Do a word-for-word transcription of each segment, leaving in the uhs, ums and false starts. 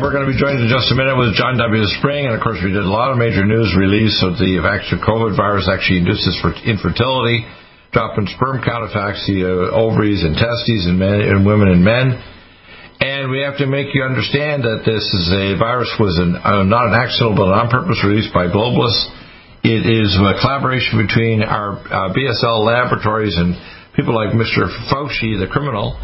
We're going to be joined in just a minute with John W Spring, and of course we did a lot of major news release of the vaccine COVID virus actually induces infertility, dropping sperm count effects, the ovaries and testes in men and women and men, and we have to make you understand that this is a virus was an, uh, not an accidental but an on-purpose release by globalists. It is a collaboration between our uh, B S L laboratories and people like Mister Fauci, the criminal.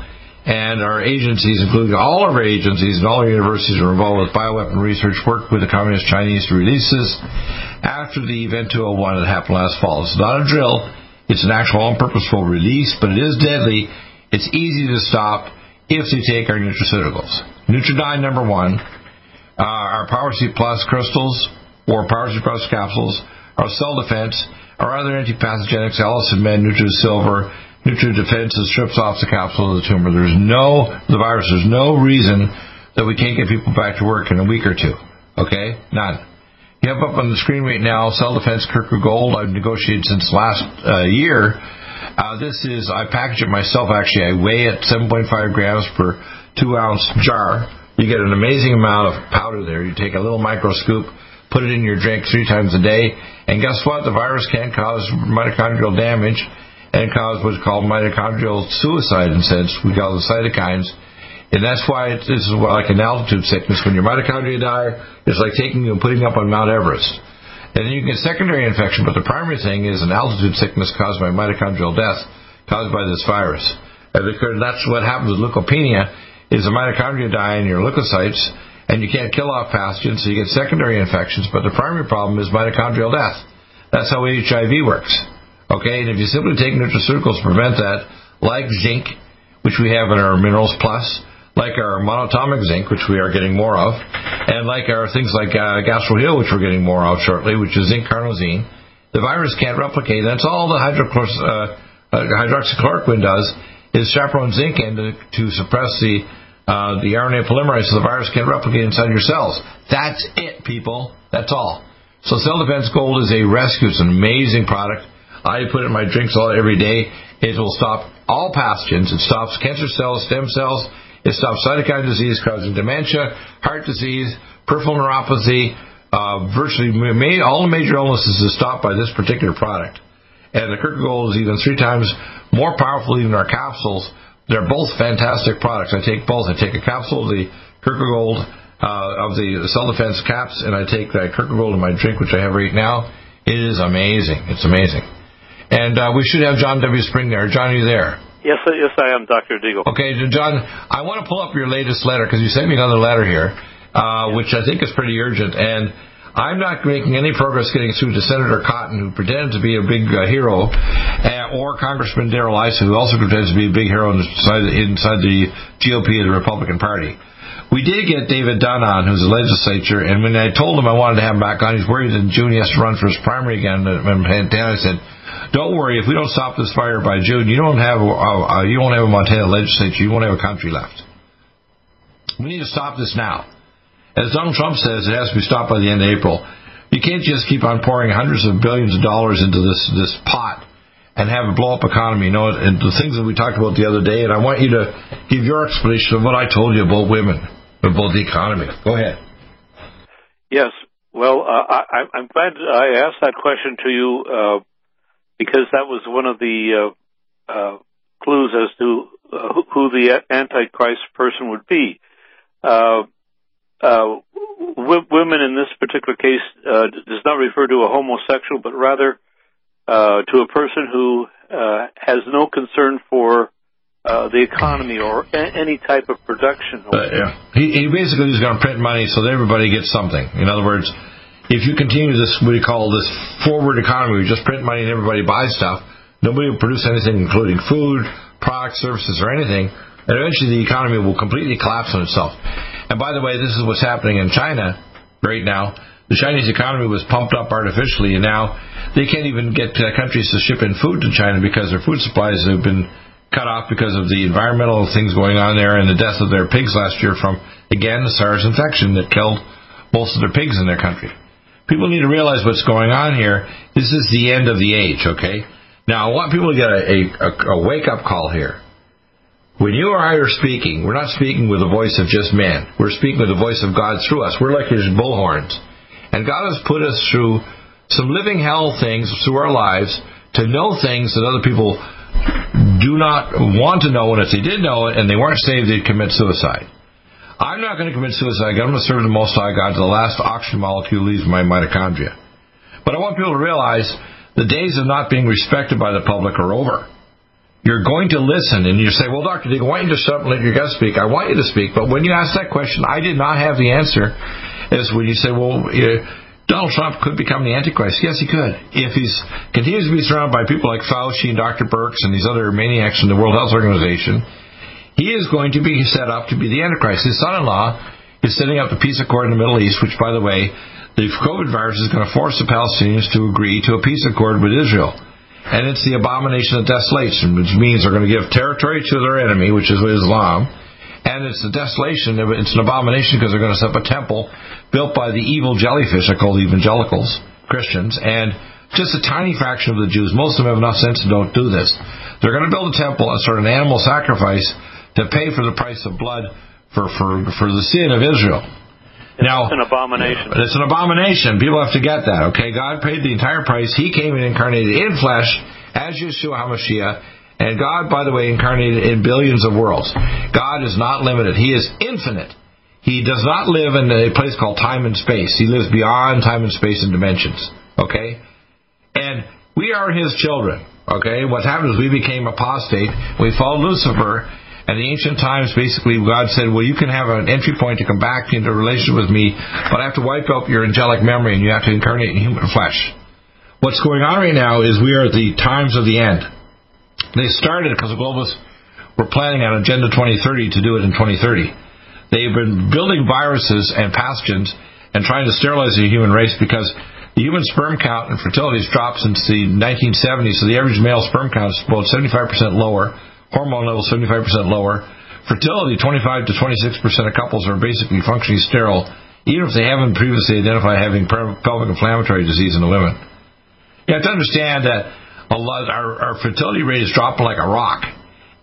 And our agencies, including all of our agencies and all our universities, are involved with bioweapon research, work with the Communist Chinese to release this after the Event two oh one that happened last fall. It's not a drill. It's an actual on-purposeful release, but it is deadly. It's easy to stop if they take our nutraceuticals. NutriDyne, number one, uh, our Power C Plus crystals or Power C Plus capsules, our Cell Defense, our other antipathogenics, Allicin Med, Nutri-Silver, NutriDefense strips off the capsule of the tumor. There's no, the virus, there's no reason that we can't get people back to work in a week or two. Okay? None. You have up on the screen right now, Cell Defense, Kirkwood Gold. I've negotiated since last uh, year. Uh, this is, I package it myself actually. I weigh it seven point five grams per two ounce jar. You get an amazing amount of powder there. You take a little micro scoop, put it in your drink three times a day, and guess what? The virus can cause mitochondrial damage and cause what's called mitochondrial suicide, in a sense. We call the cytokines. And that's why it's, it's like an altitude sickness. When your mitochondria die, it's like taking you and putting up on Mount Everest. And then you can get secondary infection, but the primary thing is an altitude sickness caused by mitochondrial death caused by this virus. And that's what happens with leukopenia, is the mitochondria die in your leukocytes, and you can't kill off pathogens, so you get secondary infections. But the primary problem is mitochondrial death. That's how H I V works. Okay, and if you simply take nutraceuticals to prevent that, like zinc, which we have in our Minerals Plus, like our monatomic zinc, which we are getting more of, and like our things like uh, gastroheal, which we're getting more of shortly, which is zinc carnosine, the virus can't replicate. That's all the hydro- uh, hydroxychloroquine does, is chaperone zinc in to, to suppress the, uh, the R N A polymerase so the virus can't replicate inside your cells. That's it, people. That's all. So Cell Defense Gold is a rescue. It's an amazing product. I put it in my drinks all every day. It will stop all pathogens. It stops cancer cells, stem cells. It stops cytokine disease causing dementia, heart disease, peripheral neuropathy. Uh, virtually all the major illnesses are stopped by this particular product. And the Kirkwood Gold is even three times more powerful than our capsules. They're both fantastic products. I take both. I take a capsule of the Kirkwood Gold uh, of the Cell Defense caps, and I take the Kirkwood Gold in my drink, which I have right now. It is amazing. It's amazing. And uh, we should have John W. Spring there. John, are you there? Yes, yes, I am, Doctor Deagle. Okay, John, I want to pull up your latest letter because you sent me another letter here, uh, yes. which I think is pretty urgent. And I'm not making any progress getting through to Senator Cotton, who pretended to be a big uh, hero, uh, or Congressman Darrell Issa, who also pretends to be a big hero inside, inside the G O P of the Republican Party. We did get David Dunn on, who's a legislature, and when I told him I wanted to have him back on, he's worried in June he has to run for his primary again. And I said, don't worry, if we don't stop this fire by June, you don't have a, you won't have a Montana legislature, you won't have a country left. We need to stop this now. As Donald Trump says, it has to be stopped by the end of April. You can't just keep on pouring hundreds of billions of dollars into this, this pot and have a blow-up economy. You know, and the things that we talked about the other day, and I want you to give your explanation of what I told you about women, about the economy. Go ahead. Yes. Well, uh, I, I'm glad I asked that question to you uh, because that was one of the uh, uh, clues as to uh, who the Antichrist person would be. Uh, uh, w- women in this particular case uh, does not refer to a homosexual, but rather Uh, to a person who uh, has no concern for uh, the economy or a- any type of production. Uh, yeah. he, he basically is going to print money so that everybody gets something. In other words, if you continue this, what do you call this forward economy, we just print money and everybody buys stuff, nobody will produce anything, including food, products, services, or anything. and eventually the economy will completely collapse on itself. And by the way, this is what's happening in China right now. The Chinese economy was pumped up artificially, and now they can't even get uh, countries to ship in food to China because their food supplies have been cut off because of the environmental things going on there and the death of their pigs last year from, again, the SARS infection that killed most of their pigs in their country. People need to realize what's going on here. This is the end of the age, okay? Now, I want people to get a, a, a wake-up call here. When you or I are speaking, we're not speaking with the voice of just man. We're speaking with the voice of God through us. We're like his bullhorns. And God has put us through some living hell things through our lives to know things that other people do not want to know. And if they did know it and they weren't saved, they'd commit suicide. I'm not going to commit suicide. I'm going to serve the Most High God to the last oxygen molecule leaves my mitochondria. But I want people to realize the days of not being respected by the public are over. You're going to listen, and you say, well, Doctor Deagle, why don't you just shut up and let your guest speak? I want you to speak. But when you ask that question, I did not have the answer. As when you say, well, you know, Donald Trump could become the Antichrist. Yes, he could. If he continues to be surrounded by people like Fauci and Doctor Birx and these other maniacs from the World Health Organization, he is going to be set up to be the Antichrist. His son-in-law is setting up the peace accord in the Middle East, which, by the way, the COVID virus is going to force the Palestinians to agree to a peace accord with Israel. And it's the abomination of desolation, which means they're going to give territory to their enemy, which is Islam. And it's the desolation, it's an abomination because they're going to set up a temple built by the evil jellyfish, I call the evangelicals, Christians, and just a tiny fraction of the Jews. Most of them have enough sense to don't do this. They're going to build a temple and start an animal sacrifice to pay for the price of blood for, for, for the sin of Israel. It's now, an abomination. It's an abomination. People have to get that, okay? God paid the entire price. He came and incarnated in flesh as Yeshua HaMashiach. And God, by the way, incarnated in billions of worlds. God is not limited. He is infinite. He does not live in a place called time and space. He lives beyond time and space and dimensions, okay? And we are his children, okay? What happened is we became apostate. We followed Lucifer. And the ancient times, basically, God said, well, you can have an entry point to come back into a relationship with me, but I have to wipe out your angelic memory, and you have to incarnate in human flesh. What's going on right now is we are at the times of the end. They started because the globalists were planning on Agenda twenty thirty to do it in twenty thirty. They've been building viruses and pathogens and trying to sterilize the human race because the human sperm count and fertility has dropped since the nineteen seventies, so the average male sperm count is about seventy-five percent lower. Hormone level seventy-five percent lower. Fertility, twenty-five to twenty-six percent of couples are basically functionally sterile, even if they haven't previously identified having pelvic inflammatory disease in the women. You have to understand that a lot, our, our fertility rate is dropping like a rock.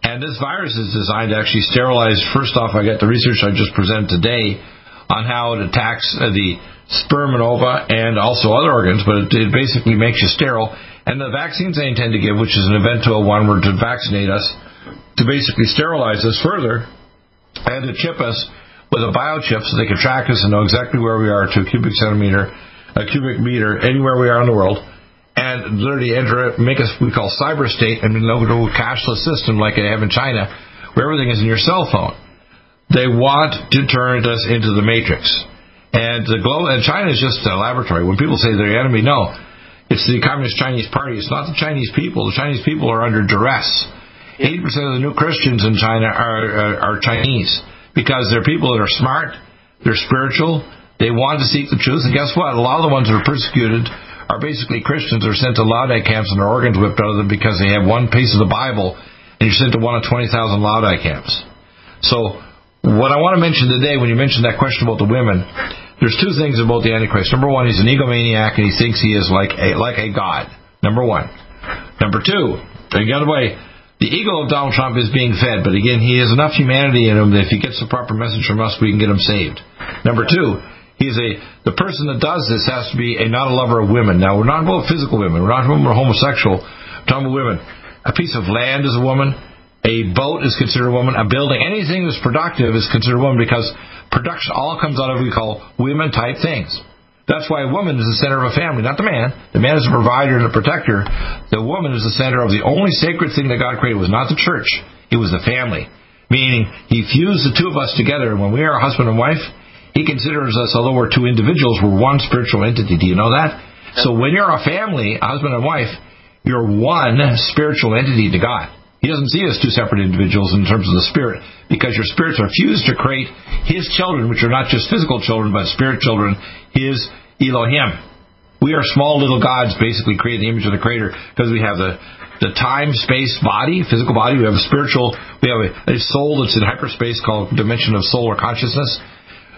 And this virus is designed to actually sterilize. First off, I got the research I just presented today on how it attacks the sperm and ova and also other organs, but it, it basically makes you sterile. And the vaccines they intend to give, which is an Event two oh one, were to vaccinate us, to basically sterilize us further and to chip us with a biochip so they can track us and know exactly where we are to a cubic centimeter, a cubic meter, anywhere we are in the world, and literally enter it, make us what we call cyber state, and no cashless system like they have in China, where everything is in your cell phone. They want to turn us into the matrix. And the globe, and China is just a laboratory. When people say they're the enemy, no. It's the Communist Chinese Party. It's not the Chinese people. The Chinese people are under duress. eighty percent of the new Christians in China are, are, are Chinese because they're people that are smart, they're spiritual, they want to seek the truth. And guess what? A lot of the ones that are persecuted are basically Christians that are sent to Laogai camps and their organs whipped out of them because they have one piece of the Bible and you're sent to one of twenty thousand Laogai camps. So what I want to mention today, when you mentioned that question about the women, there's two things about the Antichrist. Number one, he's an egomaniac and he thinks he is like a, like a god. Number one. Number two, and the other way, the ego of Donald Trump is being fed, but again, he has enough humanity in him that if he gets the proper message from us, we can get him saved. Number two, he's a the person that does this has to be a not a lover of women. Now, we're not about physical women. We're not homosexual. We're talking about women. A piece of land is a woman. A boat is considered a woman. A building, anything that's productive is considered a woman because production all comes out of what we call women-type things. That's why a woman is the center of a family, not the man. The man is the provider and the protector. The woman is the center of the only sacred thing that God created. It was not the church. It was the family, meaning he fused the two of us together. And when we are husband and wife, he considers us, although we're two individuals, we're one spiritual entity. Do you know that? So when you're a family, a husband and wife, you're one spiritual entity to God. He doesn't see us two separate individuals in terms of the spirit, because your spirits are fused to create his children, which are not just physical children, but spirit children, his Elohim. We are small little gods, basically created in the image of the Creator, because we have the, the time, space, body, physical body. We have a spiritual, we have a, a soul that's in hyperspace called dimension of soul or consciousness.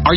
Are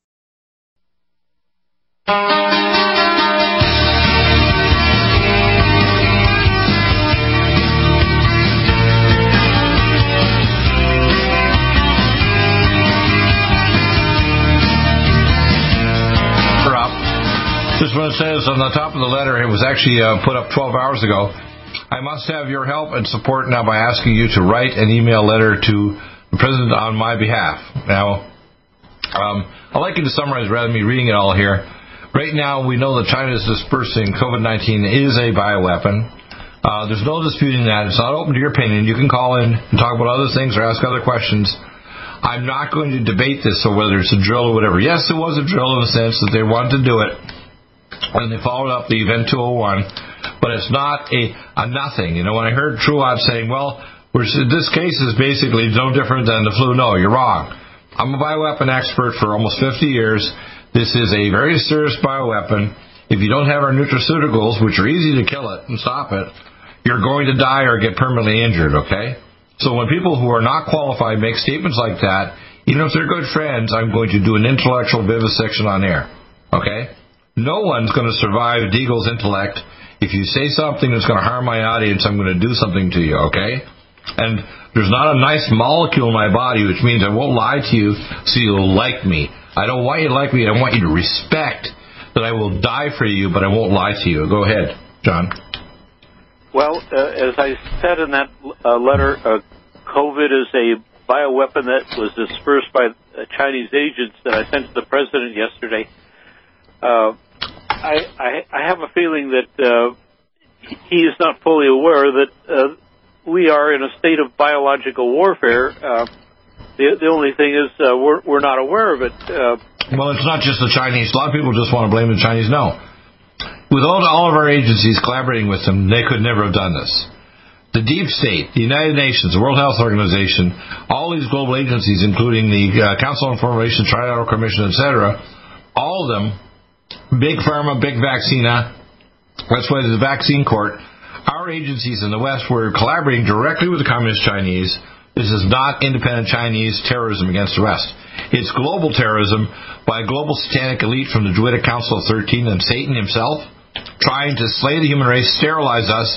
This one says on the top of the letter, it was actually uh, put up twelve hours ago. I must have your help and support now by asking you to write an email letter to the president on my behalf. Now, um, I'd like you to summarize rather than me reading it all here. Right now, we know that China is dispersing COVID nineteen is a bioweapon. Uh, there's no disputing that. It's not open to your opinion. You can call in and talk about other things or ask other questions. I'm not going to debate this, so whether it's a drill or whatever. Yes, it was a drill in the sense that they wanted to do it. and they followed up the Event two oh one, but it's not a, a nothing. You know, when I heard Truant saying, well, we're, this case is basically no different than the flu, no, you're wrong. I'm a bioweapon expert for almost fifty years. This is a very serious bioweapon. If you don't have our nutraceuticals, which are easy to kill it and stop it, you're going to die or get permanently injured, okay? So when people who are not qualified make statements like that, even if they're good friends, I'm going to do an intellectual vivisection on air, okay? No one's going to survive Deagle's intellect. If you say something that's going to harm my audience, I'm going to do something to you, okay? And there's not a nice molecule in my body, which means I won't lie to you so you'll like me. I don't want you to like me. I want you to respect that I will die for you, but I won't lie to you. Go ahead, John. Well, uh, as I said in that uh, letter, uh, COVID is a bioweapon that was dispersed by uh, Chinese agents that I sent to the president yesterday. Uh, I, I, I have a feeling that uh, he is not fully aware that uh, we are in a state of biological warfare. Uh, the, the only thing is uh, we're, we're not aware of it. Uh, well, it's not just the Chinese. A lot of people just want to blame the Chinese. No. With all, all of our agencies collaborating with them, they could never have done this. The Deep State, the United Nations, the World Health Organization, all these global agencies, including the uh, Council on Foreign Relations, Trilateral Commission, et cetera, all of them, big pharma, big vaccina, that's why there's a vaccine court. Our agencies in the West were collaborating directly with the Communist Chinese. This is not independent Chinese terrorism against the West. It's global terrorism by a global satanic elite from the Druidic Council of thirteen and Satan himself, trying to slay the human race, sterilize us,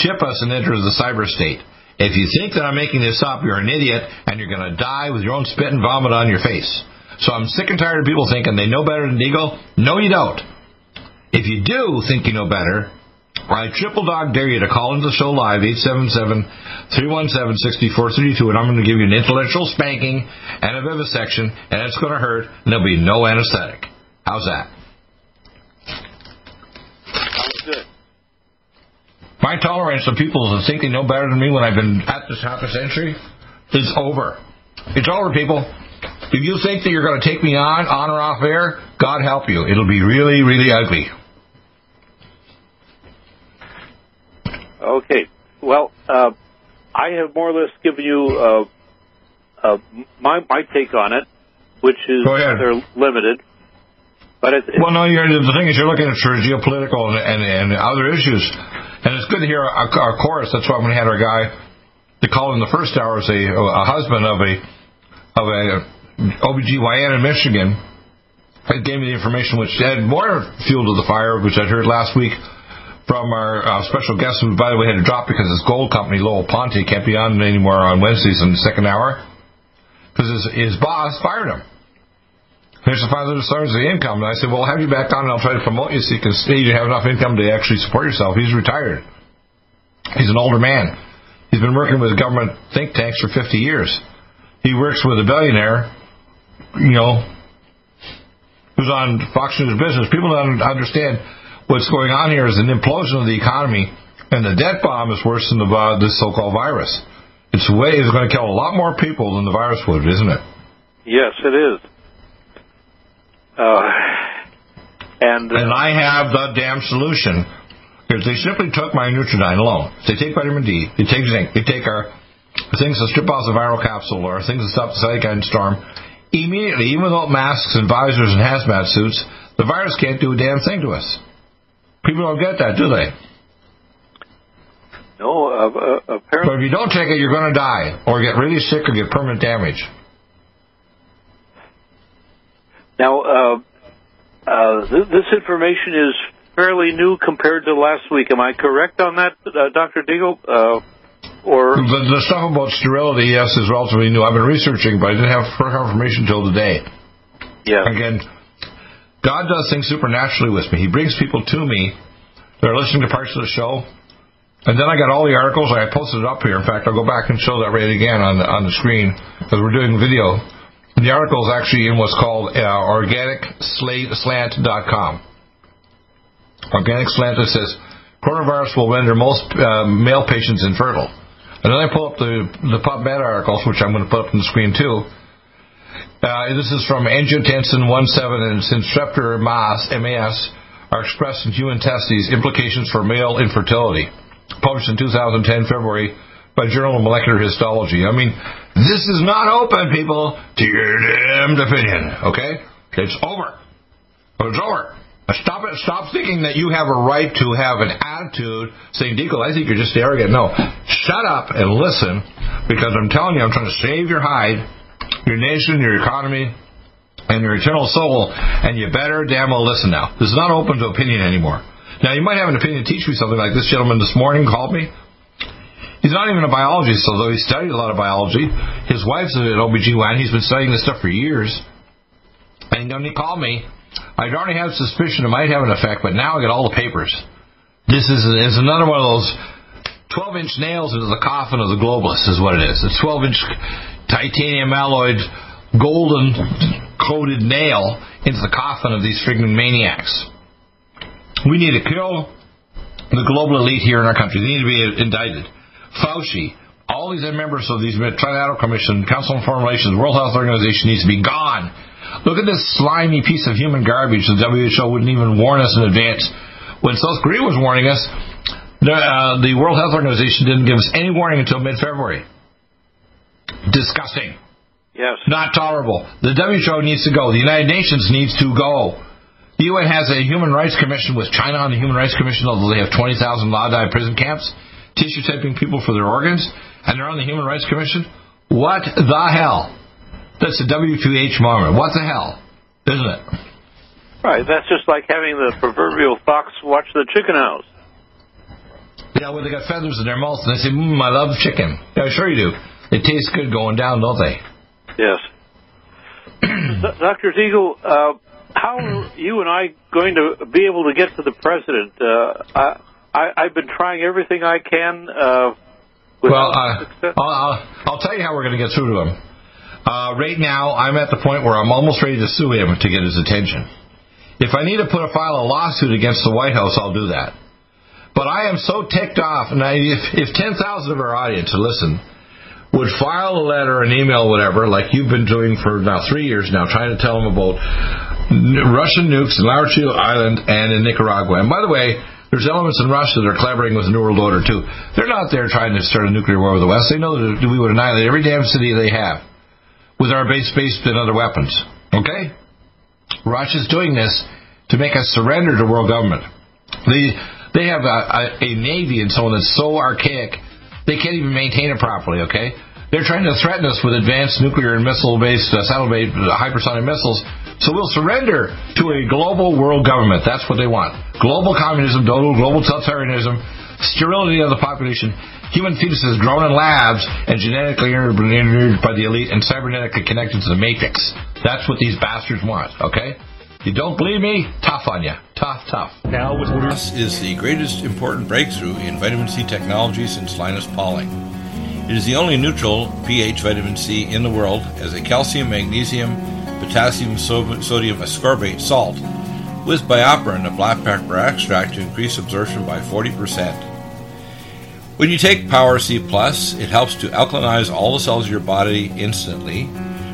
chip us, and enter the cyber state. If you think that I'm making this up, you're an idiot, and you're going to die with your own spit and vomit on your face. So I'm sick and tired of people thinking they know better than Deagle. No, you don't. If you do think you know better, I triple dog dare you to call into the show live, eight seven seven, three one seven, six four three two, and I'm going to give you an intellectual spanking and a vivisection, and it's going to hurt, and there'll be no anesthetic. How's that? Good. My tolerance of people that think they know better than me when I've been at this half a century is over. It's over, people. If you think that you're going to take me on, on or off air, God help you. It'll be really, really ugly. Okay. Well, uh, I have more or less given you uh, uh, my my take on it, which is they're limited. But it's, it's well, no, you're, the thing is you're looking at geopolitical and, and, and other issues. And it's good to hear our, our chorus. That's why we had our guy to call in the first hour as a, a husband of a of a O B G Y N in Michigan. It gave me the information which added more fuel to the fire, which I'd heard last week from our uh, special guest, who, by the way, had to drop because his gold company, Lowell Ponte, can't be on anymore on Wednesdays in the second hour because his, his boss fired him. Here's the five hundred dollars of income. And I said, well, I'll have you back on and I'll try to promote you so you can see you have enough income to actually support yourself. He's retired. He's an older man. He's been working with government think tanks for fifty years. He works with a billionaire, you know, who's on Fox News Business. People don't understand what's going on here is an implosion of the economy, and the debt bomb is worse than the uh, this so-called virus. It's way is going to kill a lot more people than the virus would, isn't it? Yes, it is. Uh, and, and I have the damn solution. If they simply took my NutriDyne alone, if they take vitamin D, they take zinc, they take our things that strip off the viral capsule or things that stop the cytokine storm, immediately, even without masks and visors and hazmat suits, the virus can't do a damn thing to us. People don't get that, do they? No, uh, uh, apparently. But if you don't take it, you're going to die or get really sick or get permanent damage. Now, uh, uh, th- this information is fairly new compared to last week. Am I correct on that, uh, Doctor Deagle? Uh, or the, the stuff about sterility, yes, is relatively new. I've been researching, but I didn't have confirmation until today. Yeah. Again, God does things supernaturally with me. He brings people to me that are listening to parts of the show, and then I got all the articles. I posted it up here. In fact, I'll go back and show that right again on the, on the screen because we're doing video. The article is actually in what's called uh, organic slant dot com. Organic Slant that says, coronavirus will render most uh, male patients infertile. And then I pull up the, the PubMed articles, which I'm going to put up on the screen too. Uh, this is from angiotensin seventeen and Synstreptor M A S, are expressed in human testes, implications for male infertility. Published in two thousand ten, February, by Journal of Molecular Histology. I mean, this is not open, people, to your damned opinion, okay? It's over. It's over. Stop it. Stop thinking that you have a right to have an attitude saying, Deagle, I think you're just arrogant. No. Shut up and listen, because I'm telling you, I'm trying to save your hide, your nation, your economy, and your eternal soul, and you better damn well listen now. This is not open to opinion anymore. Now, you might have an opinion. Teach me something like this gentleman this morning called me. He's not even a biologist, although he studied a lot of biology. His wife's an O B G Y N. He's been studying this stuff for years. And then he called me. I'd already had suspicion it might have an effect, but now I got all the papers. This is, is another one of those twelve-inch nails into the coffin of the globalists is what it is. A twelve-inch titanium alloyed, golden-coated nail into the coffin of these friggin' maniacs. We need to kill the global elite here in our country. They need to be indicted. Fauci, all these members of these Trilateral Commission, Council on Foreign Relations, World Health Organization needs to be gone. Look at this slimy piece of human garbage. The W H O wouldn't even warn us in advance. When South Korea was warning us, the, uh, the World Health Organization didn't give us any warning until mid-February. Disgusting. Yes. Not tolerable. The W H O needs to go. The United Nations needs to go. The U N has a human rights commission with China on the Human Rights Commission, although they have twenty thousand Laogai prison camps, tissue taping people for their organs, and they're on the Human Rights Commission. What the hell? That's a W two H moment. What the hell, isn't it? Right. That's just like having the proverbial fox watch the chicken house. Yeah, well, they got feathers in their mouths, and they say, mmm, I love chicken. Yeah, sure you do. It tastes good going down, don't they? Yes. Doctor Deagle, uh, how are you and I going to be able to get to the president? Uh, I, I, I've been trying everything I can. Uh, well, uh, I'll, I'll, I'll tell you how we're going to get through to him. Uh, right now, I'm at the point where I'm almost ready to sue him to get his attention. If I need to put a file a lawsuit against the White House, I'll do that. But I am so ticked off, and I, if, if ten thousand of our audience who listen would file a letter, an email, whatever, like you've been doing for now three years now, trying to tell them about Russian nukes in Laogai Island and in Nicaragua. And by the way, there's elements in Russia that are collaborating with the New World Order, too. They're not there trying to start a nuclear war with the West. They know that we would annihilate every damn city they have with our base based and other weapons, okay? Russia's doing this to make us surrender to world government. They, they have a, a, a navy and so on that's so archaic, they can't even maintain it properly, okay? They're trying to threaten us with advanced nuclear and missile-based, uh, satellite-based, uh, hypersonic missiles, so we'll surrender to a global world government. That's what they want. Global communism, global totalitarianism, sterility of the population, human fetuses grown in labs and genetically engineered by the elite and cybernetically connected to the matrix. That's what these bastards want, okay? You don't believe me? Tough on you. Tough, tough. Now, with Linus is the greatest important breakthrough in vitamin C technology since Linus Pauling. It is the only neutral pH vitamin C in the world as a calcium, magnesium, potassium, sodium ascorbate salt with bioperin, a black pepper extract, to increase absorption by forty percent. When you take Power C Plus, it helps to alkalinize all the cells of your body instantly,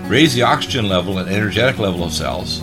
raise the oxygen level and energetic level of cells,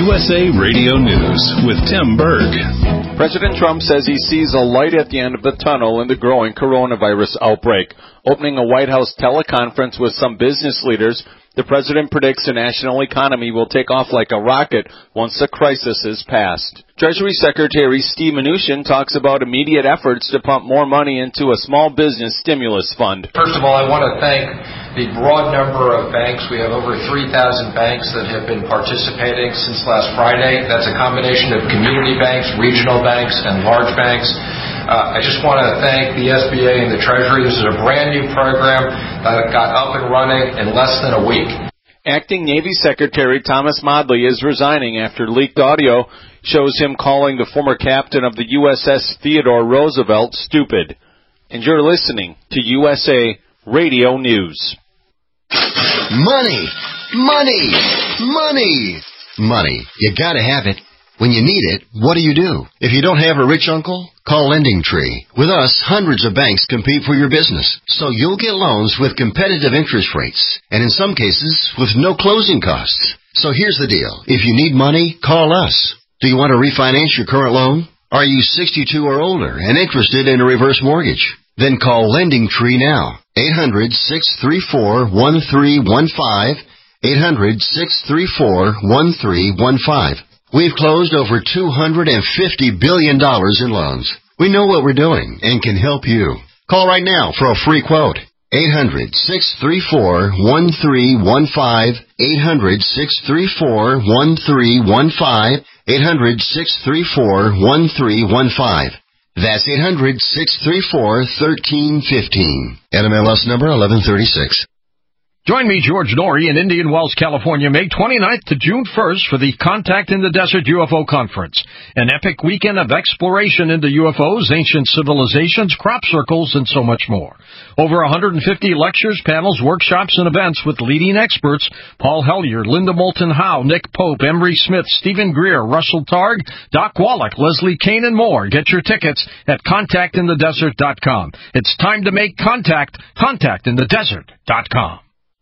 U S A Radio News with Tim Berg. President Trump says he sees a light at the end of the tunnel in the growing coronavirus outbreak. Opening a White House teleconference with some business leaders, the president predicts the national economy will take off like a rocket once the crisis is past. Treasury Secretary Steve Mnuchin talks about immediate efforts to pump more money into a small business stimulus fund. First of all, I want to thank the broad number of banks. We have over three thousand banks that have been participating since last Friday. That's a combination of community banks, regional banks, and large banks. Uh, I just want to thank the S B A and the Treasury. This is a brand new program that got up and running in less than a week. Acting Navy Secretary Thomas Modly is resigning after leaked audio shows him calling the former captain of the U S S Theodore Roosevelt stupid. And you're listening to U S A Radio News. Money, money, money, money. You gotta have it. When you need it, what do you do? If you don't have a rich uncle, call Lending Tree. With us, hundreds of banks compete for your business, so you'll get loans with competitive interest rates, and in some cases, with no closing costs. So here's the deal. If you need money, call us. Do you want to refinance your current loan? Are you sixty-two or older and interested in a reverse mortgage? Then call Lending Tree now. eight hundred, six three four, one three one five. eight hundred, six three four, one three one five. We've closed over two hundred fifty billion dollars in loans. We know what we're doing and can help you. Call right now for a free quote. eight hundred, six three four, one three one five. eight hundred, six three four, one three one five. eight hundred, six three four, one three one five. That's eight hundred, six three four, one three one five. N M L S number eleven thirty-six. Join me, George Norrie, in Indian Wells, California, May twenty-ninth to June first for the Contact in the Desert U F O Conference, an epic weekend of exploration into U F Os, ancient civilizations, crop circles, and so much more. Over one hundred fifty lectures, panels, workshops, and events with leading experts Paul Hellyer, Linda Moulton Howe, Nick Pope, Emery Smith, Stephen Greer, Russell Targ, Doc Wallach, Leslie Kane, and more. Get your tickets at contact in the desert dot com. It's time to make contact, contact in the desert dot com.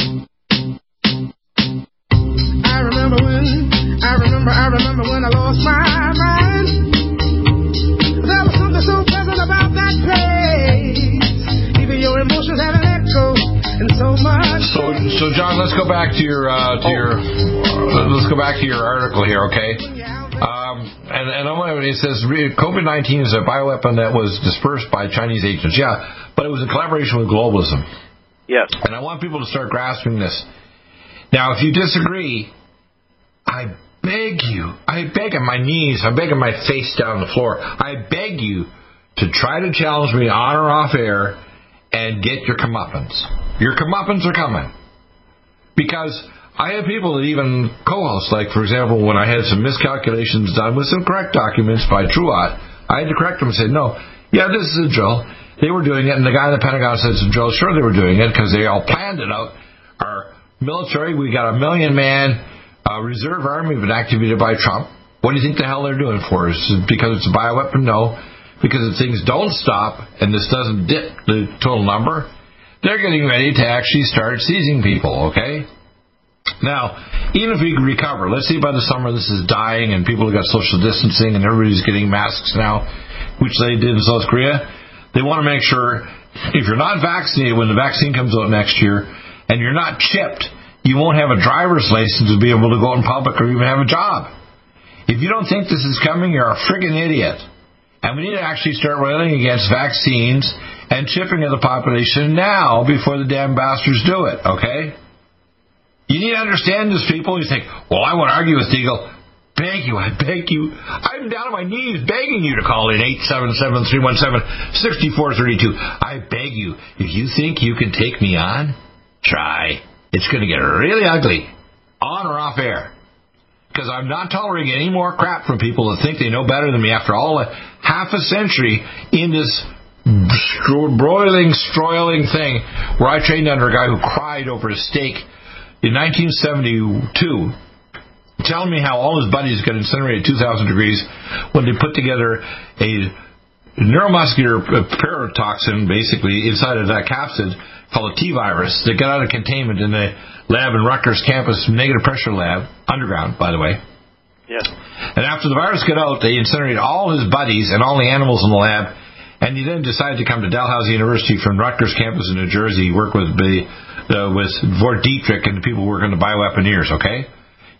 I remember when I lost my mind. There was something so pleasant about that place. Even your emotions have an echo, and so much. So, so John, let's go back to your uh, to oh. your uh, let's go back to your article here, okay? Um, and and it says COVID nineteen is a bioweapon that was dispersed by Chinese agents. Yeah, but it was in collaboration with globalism. Yes. And I want people to start grasping this. Now, if you disagree, I. I beg you, I beg on my knees, I beg on my face down the floor, I beg you to try to challenge me on or off air and get your comeuppance. Your comeuppance are coming. Because I have people that even co-host, like, for example, when I had some miscalculations done with some correct documents by Truot, I had to correct them and say, no, yeah, this is a drill. They were doing it, and the guy in the Pentagon said it's a drill. Sure, they were doing it because they all planned it out. Our military, we got a million-man... Uh, reserve army been activated by Trump. What do you think the hell they're doing for us? Because it's a bioweapon? No. Because if things don't stop and this doesn't dip the total number, they're getting ready to actually start seizing people, okay? Now, even if we recover, let's see by the summer this is dying and people have got social distancing and everybody's getting masks now, which they did in South Korea. They want to make sure if you're not vaccinated when the vaccine comes out next year and you're not chipped, you won't have a driver's license to be able to go in public or even have a job. If you don't think this is coming, you're a friggin' idiot. And we need to actually start railing against vaccines and chipping of the population now before the damn bastards do it, okay? You need to understand this, people. You think, well, I won't argue with Deagle. Beg you, I beg you. I'm down on my knees begging you to call in eight seven seven, three one seven, six four three two. I beg you, if you think you can take me on, try. It's going to get really ugly, on or off air, because I'm not tolerating any more crap from people that think they know better than me after all a half a century in this broiling, stroiling thing where I trained under a guy who cried over his steak in nineteen seventy-two, telling me how all his buddies got incinerated at two thousand degrees when they put together a neuromuscular paratoxin, basically, inside of that capsid called a T-virus that got out of containment in the lab in Rutgers campus, negative pressure lab, underground, by the way. Yes. And after the virus got out, they incinerated all his buddies and all the animals in the lab, and he then decided to come to Dalhousie University from Rutgers campus in New Jersey, work with the uh, with Vordetrich and the people working the bioweaponeers, okay?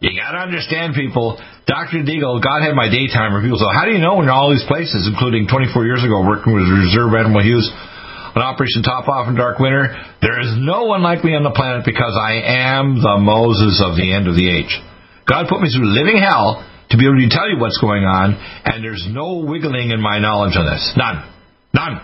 You got to understand, people, Doctor Deagle, God had my daytimer. People say, how do you know when you're in all these places, including twenty-four years ago working with Reserve Admiral Hughes on Operation Top Off and Dark Winter? There is no one like me on the planet because I am the Moses of the end of the age. God put me through living hell to be able to tell you what's going on, and there's no wiggling in my knowledge on this. None. None.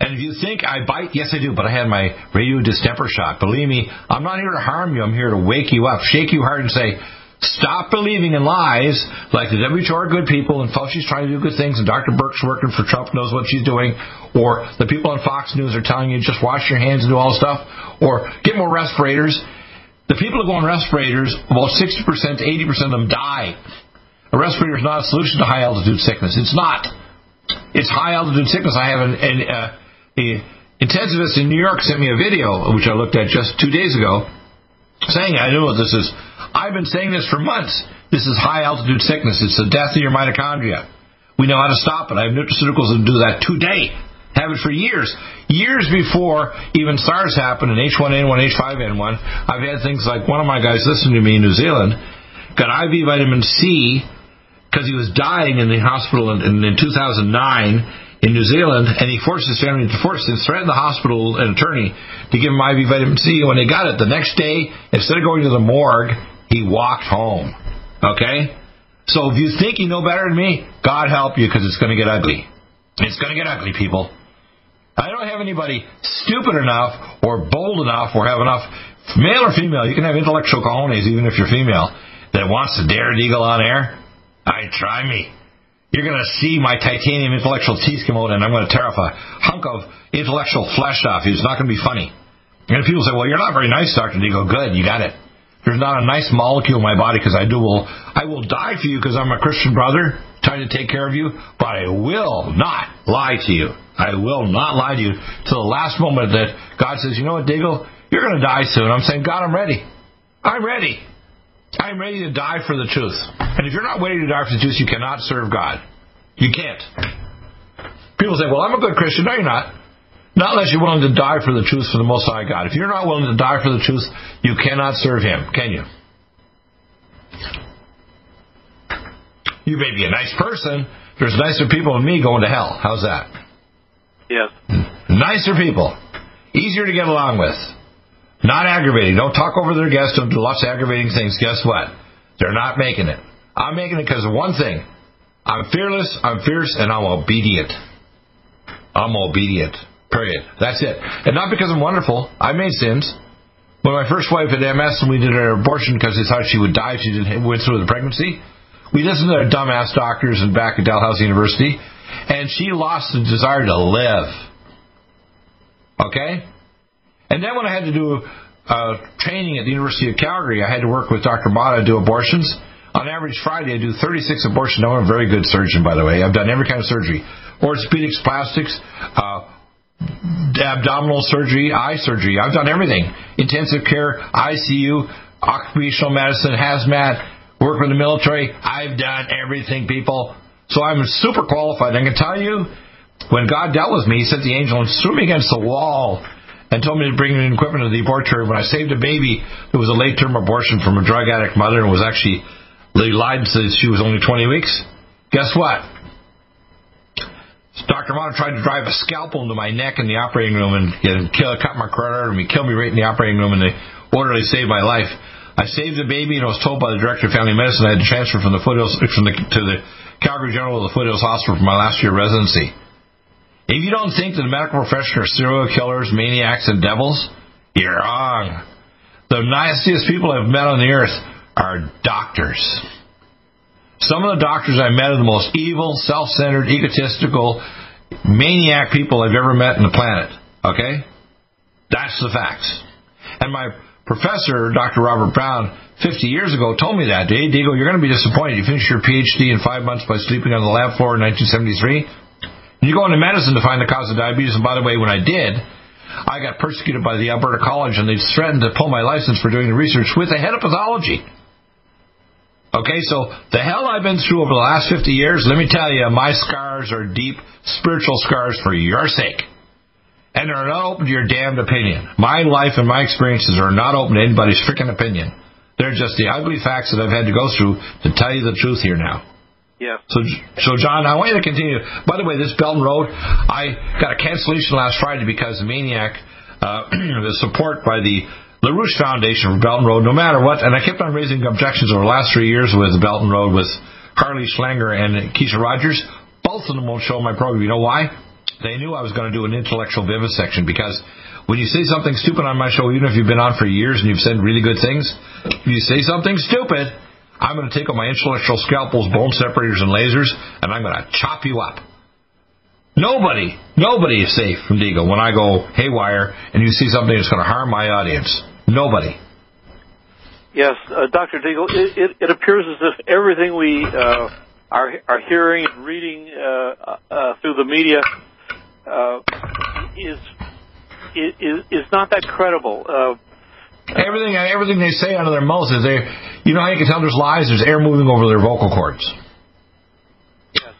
And if you think I bite, yes I do, but I had my radio distemper shot. Believe me, I'm not here to harm you. I'm here to wake you up, shake you hard and say, stop believing in lies like the W H O are good people and Fauci's trying to do good things and Doctor Birx working for Trump knows what she's doing, or the people on Fox News are telling you just wash your hands and do all this stuff, or get more respirators. The people who go on respirators, about sixty percent to eighty percent of them die. A respirator is not a solution to high-altitude sickness. It's not. It's high-altitude sickness. I have an... an uh, The intensivist in New York sent me a video, which I looked at just two days ago, saying, I know what this is. I've been saying this for months. This is high-altitude sickness. It's the death of your mitochondria. We know how to stop it. I have nutraceuticals that do that today. Have it for years. Years before even SARS happened, and H one N one, H five N one. I've had things like one of my guys listening to me in New Zealand got I V vitamin C because he was dying in the hospital in, in two thousand nine, in New Zealand, and he forced his family to force him, threatened the hospital and attorney to give him I V vitamin C. When they got it, the next day, instead of going to the morgue, he walked home. Okay? So if you think you know better than me, God help you, because it's going to get ugly. It's going to get ugly, people. I don't have anybody stupid enough or bold enough or have enough, male or female, you can have intellectual cojones even if you're female, that wants to dare Deagle on air. I try me. You're going to see my titanium intellectual teeth come out, and I'm going to tear off a hunk of intellectual flesh off you. It's not going to be funny. And people say, well, you're not very nice, Doctor Deagle. Good, you got it. There's not a nice molecule in my body because I do will, I will die for you because I'm a Christian brother trying to take care of you, but I will not lie to you. I will not lie to you to the last moment that God says, you know what, Deagle, you're going to die soon. I'm saying, God, I'm ready. I'm ready. I'm ready to die for the truth. And if you're not ready to die for the truth, you cannot serve God. You can't. People say, well, I'm a good Christian. No, you're not. Not unless you're willing to die for the truth for the Most High God. If you're not willing to die for the truth, you cannot serve Him, can you? You may be a nice person. There's nicer people than me going to hell. How's that? Yes. Nicer people. Easier to get along with. Not aggravating. Don't talk over their guests. Don't do lots of aggravating things. Guess what? They're not making it. I'm making it because of one thing. I'm fearless, I'm fierce, and I'm obedient. I'm obedient. Period. That's it. And not because I'm wonderful. I made sins. When my first wife had M S and we did her abortion because they thought she would die if she didn't went through the pregnancy, we listened to our dumbass doctors and back at Dalhousie University, and she lost the desire to live. Okay? And then when I had to do uh, training at the University of Calgary, I had to work with Doctor Mata to do abortions. On average, Friday, I do thirty-six abortions. I'm a very good surgeon, by the way. I've done every kind of surgery. Orthopedics, plastics, uh, abdominal surgery, eye surgery. I've done everything. Intensive care, I C U, occupational medicine, hazmat, work with the military. I've done everything, people. So I'm super qualified. I can tell you, when God dealt with me, He sent the angel and threw me against the wall and told me to bring in equipment to the abortory. When I saved a baby, it was a late-term abortion from a drug addict mother, and was actually, they lied and said she was only twenty weeks. Guess what? Doctor Mata tried to drive a scalpel into my neck in the operating room and, and kill, cut my carotid artery and killed me right in the operating room, and the orderly saved my life. I saved the baby, and I was told by the director of family medicine I had to transfer from the foothills from the, to the Calgary General to the Foothills Hospital for my last year of residency. If you don't think that the medical profession are serial killers, maniacs, and devils, you're wrong. The nastiest people I've met on the earth are doctors. Some of the doctors I met are the most evil, self-centered, egotistical, maniac people I've ever met on the planet. Okay? That's the facts. And my professor, Doctor Robert Brown, fifty years ago told me that. Hey, Deagle, you're going to be disappointed. You finished your P H D in five months by sleeping on the lab floor in nineteen seventy-three. You go into medicine to find the cause of diabetes, and by the way, when I did, I got persecuted by the Alberta College, and they threatened to pull my license for doing the research with the head of pathology. Okay, so the hell I've been through over the last fifty years, let me tell you, my scars are deep spiritual scars for your sake. and are not open to your damned opinion. My life and my experiences are not open to anybody's freaking opinion. They're just the ugly facts that I've had to go through to tell you the truth here now. Yeah. So, so John, I want you to continue. By the way, this Belt and Road, I got a cancellation last Friday because the maniac, uh, the support by the LaRouche Foundation for Belt and Road, no matter what, and I kept on raising objections over the last three years with the Belt and Road with Carly Schlanger and Keisha Rogers. Both of them won't show my program. You know why? They knew I was going to do an intellectual vivisection, because when you say something stupid on my show, even if you've been on for years and you've said really good things, if you say something stupid, I'm going to take out my intellectual scalpels, bone separators, and lasers, and I'm going to chop you up. Nobody, nobody is safe from Deagle when I go haywire and you see something that's going to harm my audience. Nobody. Yes, uh, Doctor Deagle, it, it, it appears as if everything we uh, are, are hearing and reading uh, uh, through the media uh, is, is is not that credible. Uh, Everything everything they say out of their mouths is they, you know how you can tell there's lies? There's air moving over their vocal cords. Yes.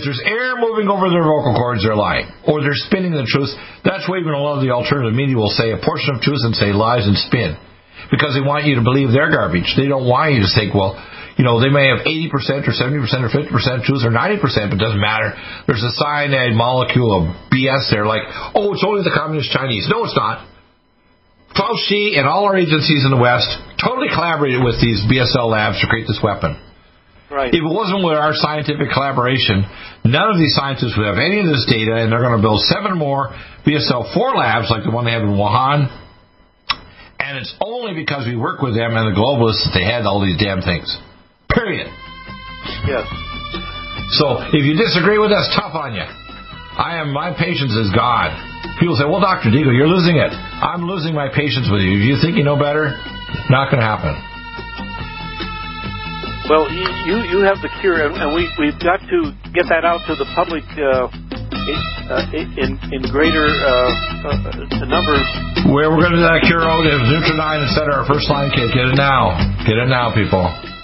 If there's air moving over their vocal cords, they're lying. Or they're spinning the truth. That's why even a lot of the alternative media will say a portion of truth and say lies and spin. Because they want you to believe their garbage. They don't want you to think, well, you know, they may have eighty percent or seventy percent or fifty percent truth or ninety percent, but it doesn't matter. There's a cyanide molecule of B S there, like, oh, it's only the communist Chinese. No, it's not. Fauci and all our agencies in the West totally collaborated with these B S L labs to create this weapon. Right. If it wasn't with our scientific collaboration, none of these scientists would have any of this data, and they're going to build seven more B S L four labs like the one they have in Wuhan, and it's only because we work with them and the globalists that they had all these damn things. Period. Yes. So if you disagree with us, tough on you. I am, my patience is God. People say, well, Doctor Deagle, you're losing it. I'm losing my patience with you. If you think you know better, not going to happen. Well, you you have the cure, and we, we've got to get that out to the public uh, in in greater uh, numbers. Where we're going to do that cure out is NutriDyne, et cetera, our first line kit. Get it now. Get it now, people.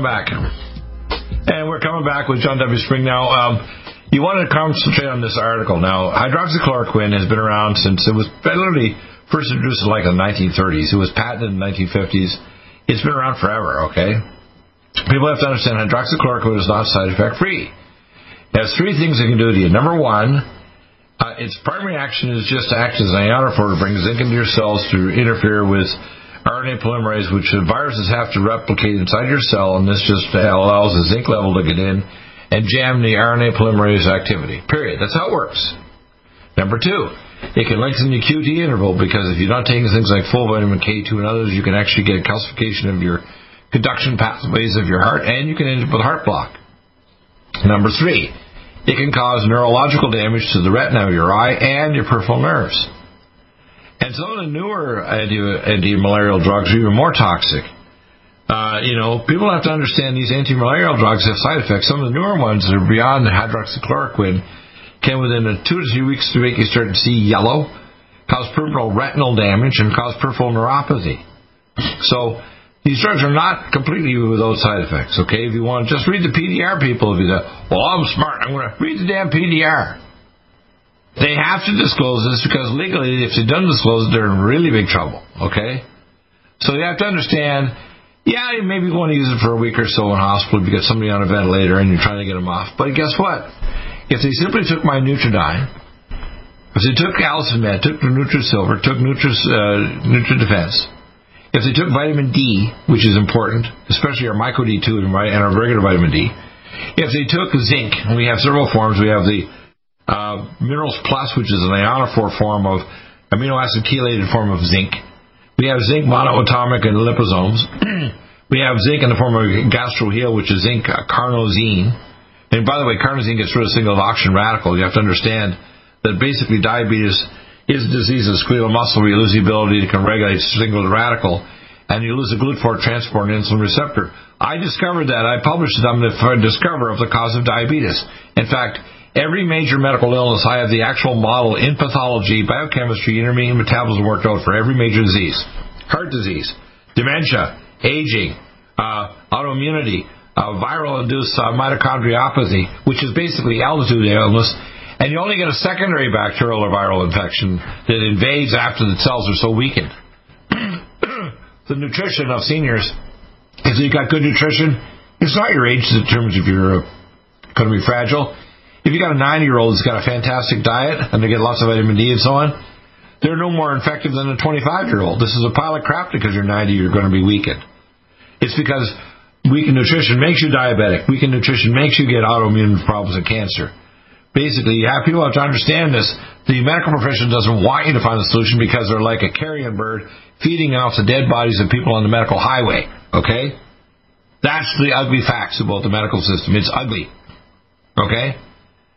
Back. And we're coming back with John W. Spring now. Um, you want to concentrate on this article now. Hydroxychloroquine has been around since it was literally first introduced in like the nineteen thirties. It was patented in the nineteen fifties. It's been around forever, okay? People have to understand hydroxychloroquine is not side effect free. It has three things it can do to you. Number one, uh, its primary action is just to act as an ionophore to bring zinc into your cells to interfere with R N A polymerase, which viruses have to replicate inside your cell, and this just allows the zinc level to get in and jam the R N A polymerase activity. Period. That's how it works. Number two, it can lengthen your Q T interval because if you're not taking things like full vitamin K two and others, you can actually get calcification of your conduction pathways of your heart, and you can end up with heart block. Number three, it can cause neurological damage to the retina of your eye and your peripheral nerves. And some of the newer anti-malarial drugs are even more toxic. Uh, you know, people have to understand these anti-malarial drugs have side effects. Some of the newer ones that are beyond hydroxychloroquine can, within a two to three weeks, to make you start to see yellow, cause peripheral retinal damage, and cause peripheral neuropathy. So these drugs are not completely without side effects. Okay, if you want to just read the P D R, people, if you say, well, I'm smart, I'm going to read the damn P D R. They have to disclose this because legally, if they don't disclose it, they're in really big trouble, okay? So you have to understand, yeah, you maybe want to use it for a week or so in hospital if you get somebody on a ventilator and you're trying to get them off. But guess what? If they simply took my NutriDyne, if they took Allicin Med, took Nutri-Silver, took Nutri, uh, NutriDefense, if they took vitamin D, which is important, especially our micro D two and our regular vitamin D, if they took zinc, and we have several forms, we have the Uh, Minerals Plus, which is an ionophore form of amino acid chelated form of zinc. We have zinc monoatomic in liposomes. We have zinc in the form of gastroheal, which is zinc uh, carnosine. And by the way, carnosine gets rid of single oxygen radical. You have to understand that basically diabetes is a disease of skeletal muscle where you lose the ability to regulate single radical, and you lose the GLUT four transport and insulin receptor. I discovered that. I published it on the Discover of the Cause of Diabetes. In fact, every major medical illness, I have the actual model in pathology, biochemistry, intermediate metabolism worked out for every major disease. Heart disease, dementia, aging, uh, autoimmunity, uh, viral-induced uh, mitochondriopathy, which is basically altitude illness, and you only get a secondary bacterial or viral infection that invades after the cells are so weakened. The nutrition of seniors, if you've got good nutrition, it's not your age that determines if you're going to be fragile. If you've got a nine-year-old that's got a fantastic diet and they get lots of vitamin D and so on, they're no more infective than a twenty-five-year-old. This is a pile of crap because you're ninety, you're going to be weakened. It's because weakened nutrition makes you diabetic. Weakened nutrition makes you get autoimmune problems and cancer. Basically, you have people have to understand this. The medical profession doesn't want you to find a solution because they're like a carrion bird feeding off the dead bodies of people on the medical highway, okay? That's the ugly facts about the medical system. It's ugly, okay?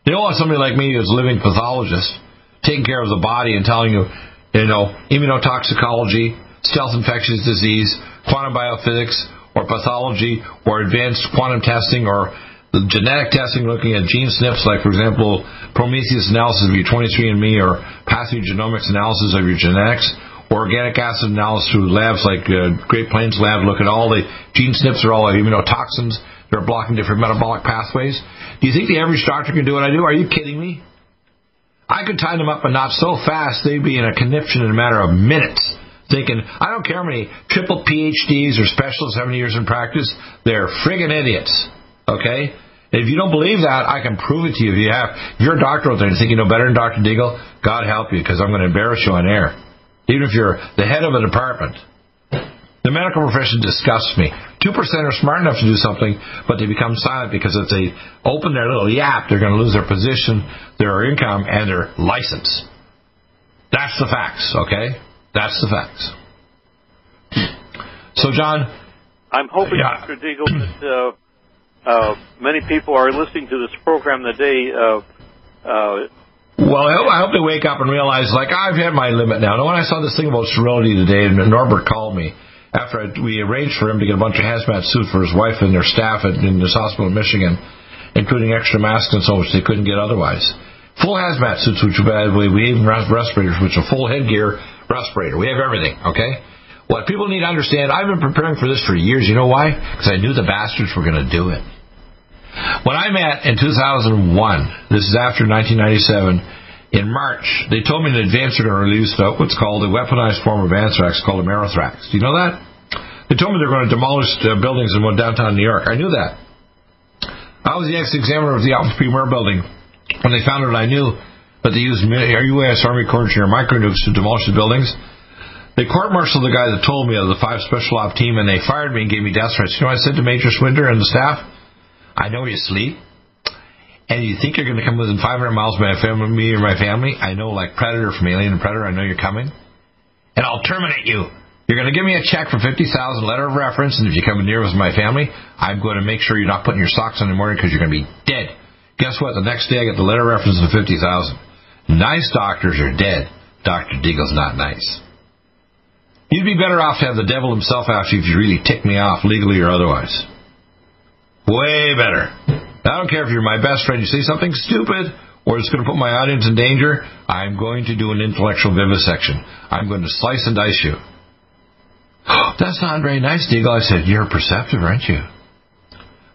You don't want somebody like me who's a living pathologist taking care of the body and telling you, you know, immunotoxicology, stealth infectious disease, quantum biophysics, or pathology, or advanced quantum testing, or the genetic testing, looking at gene snips, like, for example, Prometheus analysis of your twenty-three and me, or pathogenomics analysis of your genetics, or organic acid analysis through labs like uh, Great Plains Lab, look at all the gene snips, or all the immunotoxins that are blocking different metabolic pathways. Do you think the average doctor can do what I do? Are you kidding me? I could tie them up and knot so fast they'd be in a conniption in a matter of minutes. Thinking, I don't care how many triple PhDs or specialists have many years in practice, they're friggin' idiots, okay? If you don't believe that, I can prove it to you. If you have, if you're a doctor out there and you think you know better than Doctor Deagle, God help you, because I'm going to embarrass you on air. Even if you're the head of a department. The medical profession disgusts me. Two percent are smart enough to do something, but they become silent because if they open their little yap, they're going to lose their position, their income, and their license. That's the facts, okay? That's the facts. So, John, I'm hoping, yeah. Doctor Deagle, that uh, uh, many people are listening to this program today. Uh, uh, well, I hope, I hope they wake up and realize, like, I've had my limit now. And when I saw this thing about sterility today, and Norbert called me after we arranged for him to get a bunch of hazmat suits for his wife and their staff at, in this hospital in Michigan, including extra masks and so on, which they couldn't get otherwise. Full hazmat suits, which by the way, we even have respirators, which are full headgear respirator. We have everything, okay? What people need to understand, I've been preparing for this for years. You know why? Because I knew the bastards were going to do it. When I met in two thousand one, this is after nineteen ninety-seven, in March, they told me in advance they're going to release what's called a weaponized form of anthrax called Amerithrax. Do you know that? They told me they're going to demolish uh, buildings in downtown New York. I knew that. I was the ex-examiner of the Alpha P. Ware building. When they found it, I knew. But they used U S Army Corps Engineer micronukes to demolish the buildings. They court-martialed the guy that told me of the five special op team, and they fired me and gave me death threats. You know, I said to Major Swindler and the staff, I know you sleep, and you think you're going to come within five hundred miles of my family, me or my family. I know, like Predator from Alien and Predator, I know you're coming, and I'll terminate you. You're going to give me a check for fifty thousand dollars, letter of reference, and if you come near with my family, I'm going to make sure you're not putting your socks on in the morning because you're going to be dead. Guess what? The next day I get the letter of reference of fifty thousand dollars. Nice doctors are dead. Doctor Deagle's not nice. You'd be better off to have the devil himself after you if you really tick me off, legally or otherwise. Way better. I don't care if you're my best friend. You say something stupid or it's going to put my audience in danger, I'm going to do an intellectual vivisection. I'm going to slice and dice you. That's not very nice, Deagle. I said, you're perceptive, aren't you?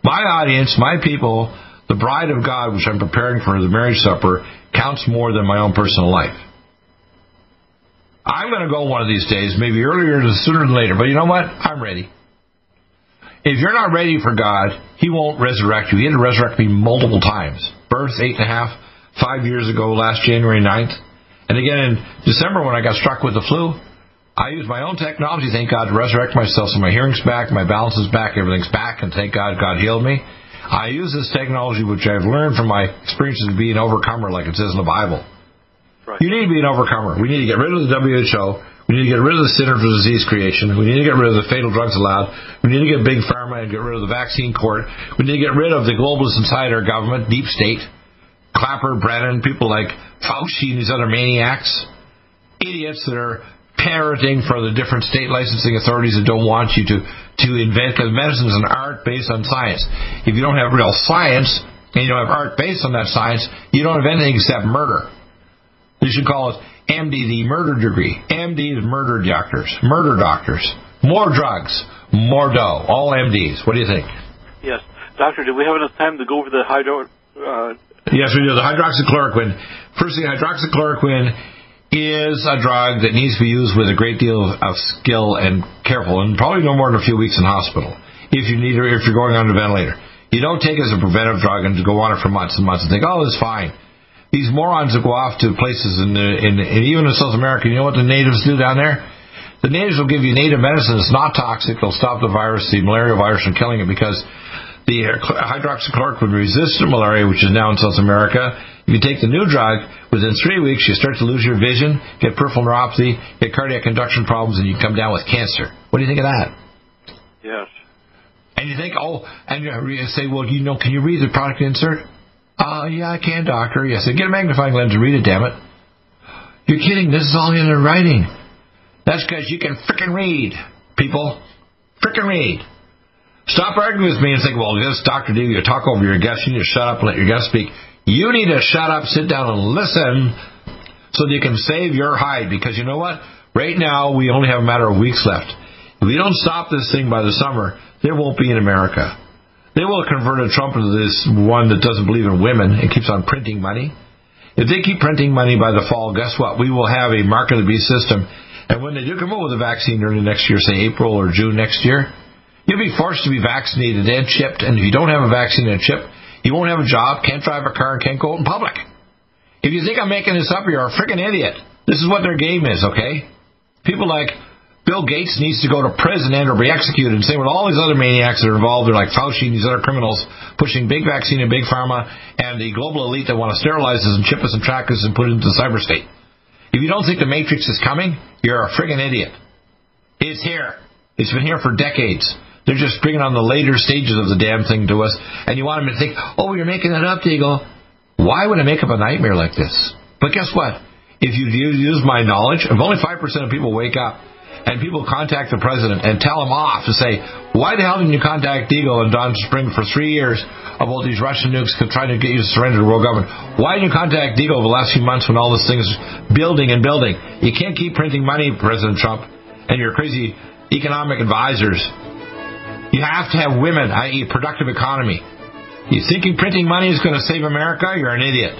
My audience, my people, the bride of God, which I'm preparing for the marriage supper, counts more than my own personal life. I'm going to go one of these days, maybe earlier or sooner than later, but you know what? I'm ready. If you're not ready for God, He won't resurrect you. He had to resurrect me multiple times. Birth, eight and a half, five years ago, last January ninth. And again in December when I got struck with the flu, I used my own technology, thank God, to resurrect myself. So my hearing's back, my balance is back, everything's back, and thank God God healed me. I use this technology, which I've learned from my experiences of being an overcomer, like it says in the Bible. Right. You need to be an overcomer. We need to get rid of the W H O. We need to get rid of the Center for Disease Creation. We need to get rid of the fatal drugs allowed. We need to get big pharma and get rid of the vaccine court. We need to get rid of the globalists inside our government, deep state, Clapper, Brennan, people like Fauci and these other maniacs, idiots that are parroting for the different state licensing authorities that don't want you to, to invent, because medicine is an art based on science. If you don't have real science, and you don't have art based on that science, you don't have anything except murder. You should call it M D, the murder degree. M D is murder doctors, murder doctors. More drugs, more dough, all M Ds. What do you think? Yes. Doctor, do we have enough time to go over the hydro... Uh... Yes, we do. The hydroxychloroquine. Firstly, hydroxychloroquine is a drug that needs to be used with a great deal of, of skill and careful, and probably no more than a few weeks in hospital if you need, or if you're going on a ventilator. You don't take it as a preventive drug and go on it for months and months and think, oh, it's fine. These morons that go off to places in, the, in, in even in South America, you know what the natives do down there? The natives will give you native medicine. It's not toxic. They'll stop the virus, the malaria virus, from killing it, because the hydroxychloroquine resistant malaria, which is now in South America, if you take the new drug, within three weeks you start to lose your vision, get peripheral neuropathy, get cardiac conduction problems, and you come down with cancer. What do you think of that? Yes. And you think, oh, and you say, well, you know, can you read the product insert? Uh, yeah, I can, doctor. Yes, I get a magnifying lens and read it, damn it. You're kidding. This is all in writing. That's because you can frickin' read, people. Frickin' read. Stop arguing with me and think, well, this Doctor Deagle, you talk over your guest. You need to shut up and let your guest speak. You need to shut up, sit down, and listen so that you can save your hide. Because you know what? Right now, we only have a matter of weeks left. If we don't stop this thing by the summer, there won't be in America. They will convert a Trump into this one that doesn't believe in women and keeps on printing money. If they keep printing money by the fall, guess what? We will have a mark of the beast system. And when they do come up with a vaccine early next year, say April or June next year, you'll be forced to be vaccinated and chipped. And if you don't have a vaccine and a chip, you won't have a job, can't drive a car, and can't go out in public. If you think I'm making this up, you're a freaking idiot. This is what their game is, okay? People like Bill Gates needs to go to prison and or be executed, and same with all these other maniacs that are involved. They're like Fauci and these other criminals pushing big vaccine and big pharma and the global elite that want to sterilize us and chip us and track us and put it into the cyber state. If you don't think the Matrix is coming, you're a friggin' idiot. It's here. It's been here for decades. They're just bringing on the later stages of the damn thing to us, and you want them to think, oh, you're making that up, Deagle. Why would I make up a nightmare like this? But guess what? If you use my knowledge, if only five percent of people wake up, and people contact the president and tell him off and say, why the hell didn't you contact Deagle and Don Spring for three years about these Russian nukes trying to get you to surrender to the world government? Why didn't you contact Deagle over the last few months when all this thing is building and building? You can't keep printing money, President Trump, and your crazy economic advisors. You have to have women, that is productive economy. You thinking printing money is going to save America? You're an idiot.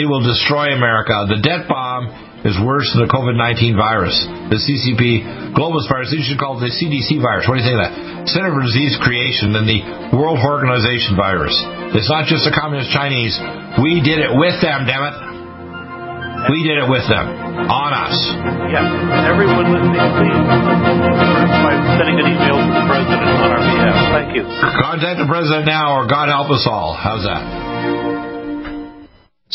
It will destroy America. The debt bomb is worse than the COVID nineteen virus. The C C P globalist virus. They should call it the C D C virus. What do you think of that? Center for Disease Creation than the World Health Organization virus. It's not just the communist Chinese. We did it with them, damn it. We did it with them. On us. Yes. Everyone listening, please, by sending an email to the president on our behalf. Thank you. Contact the president now or God help us all. How's that?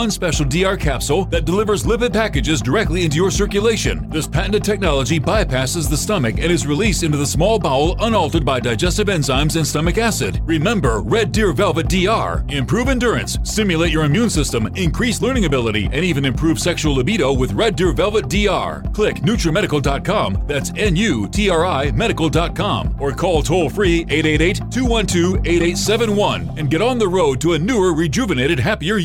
one special D R capsule that delivers lipid packages directly into your circulation. This patented technology bypasses the stomach and is released into the small bowel unaltered by digestive enzymes and stomach acid. Remember Red Deer Velvet D R. Improve endurance, stimulate your immune system, increase learning ability, and even improve sexual libido with Red Deer Velvet D R. Click nutri medical dot com, that's N U T R I medical dot com, or call toll-free eight eight eight, two one two, eight eight seven one and get on the road to a newer, rejuvenated, happier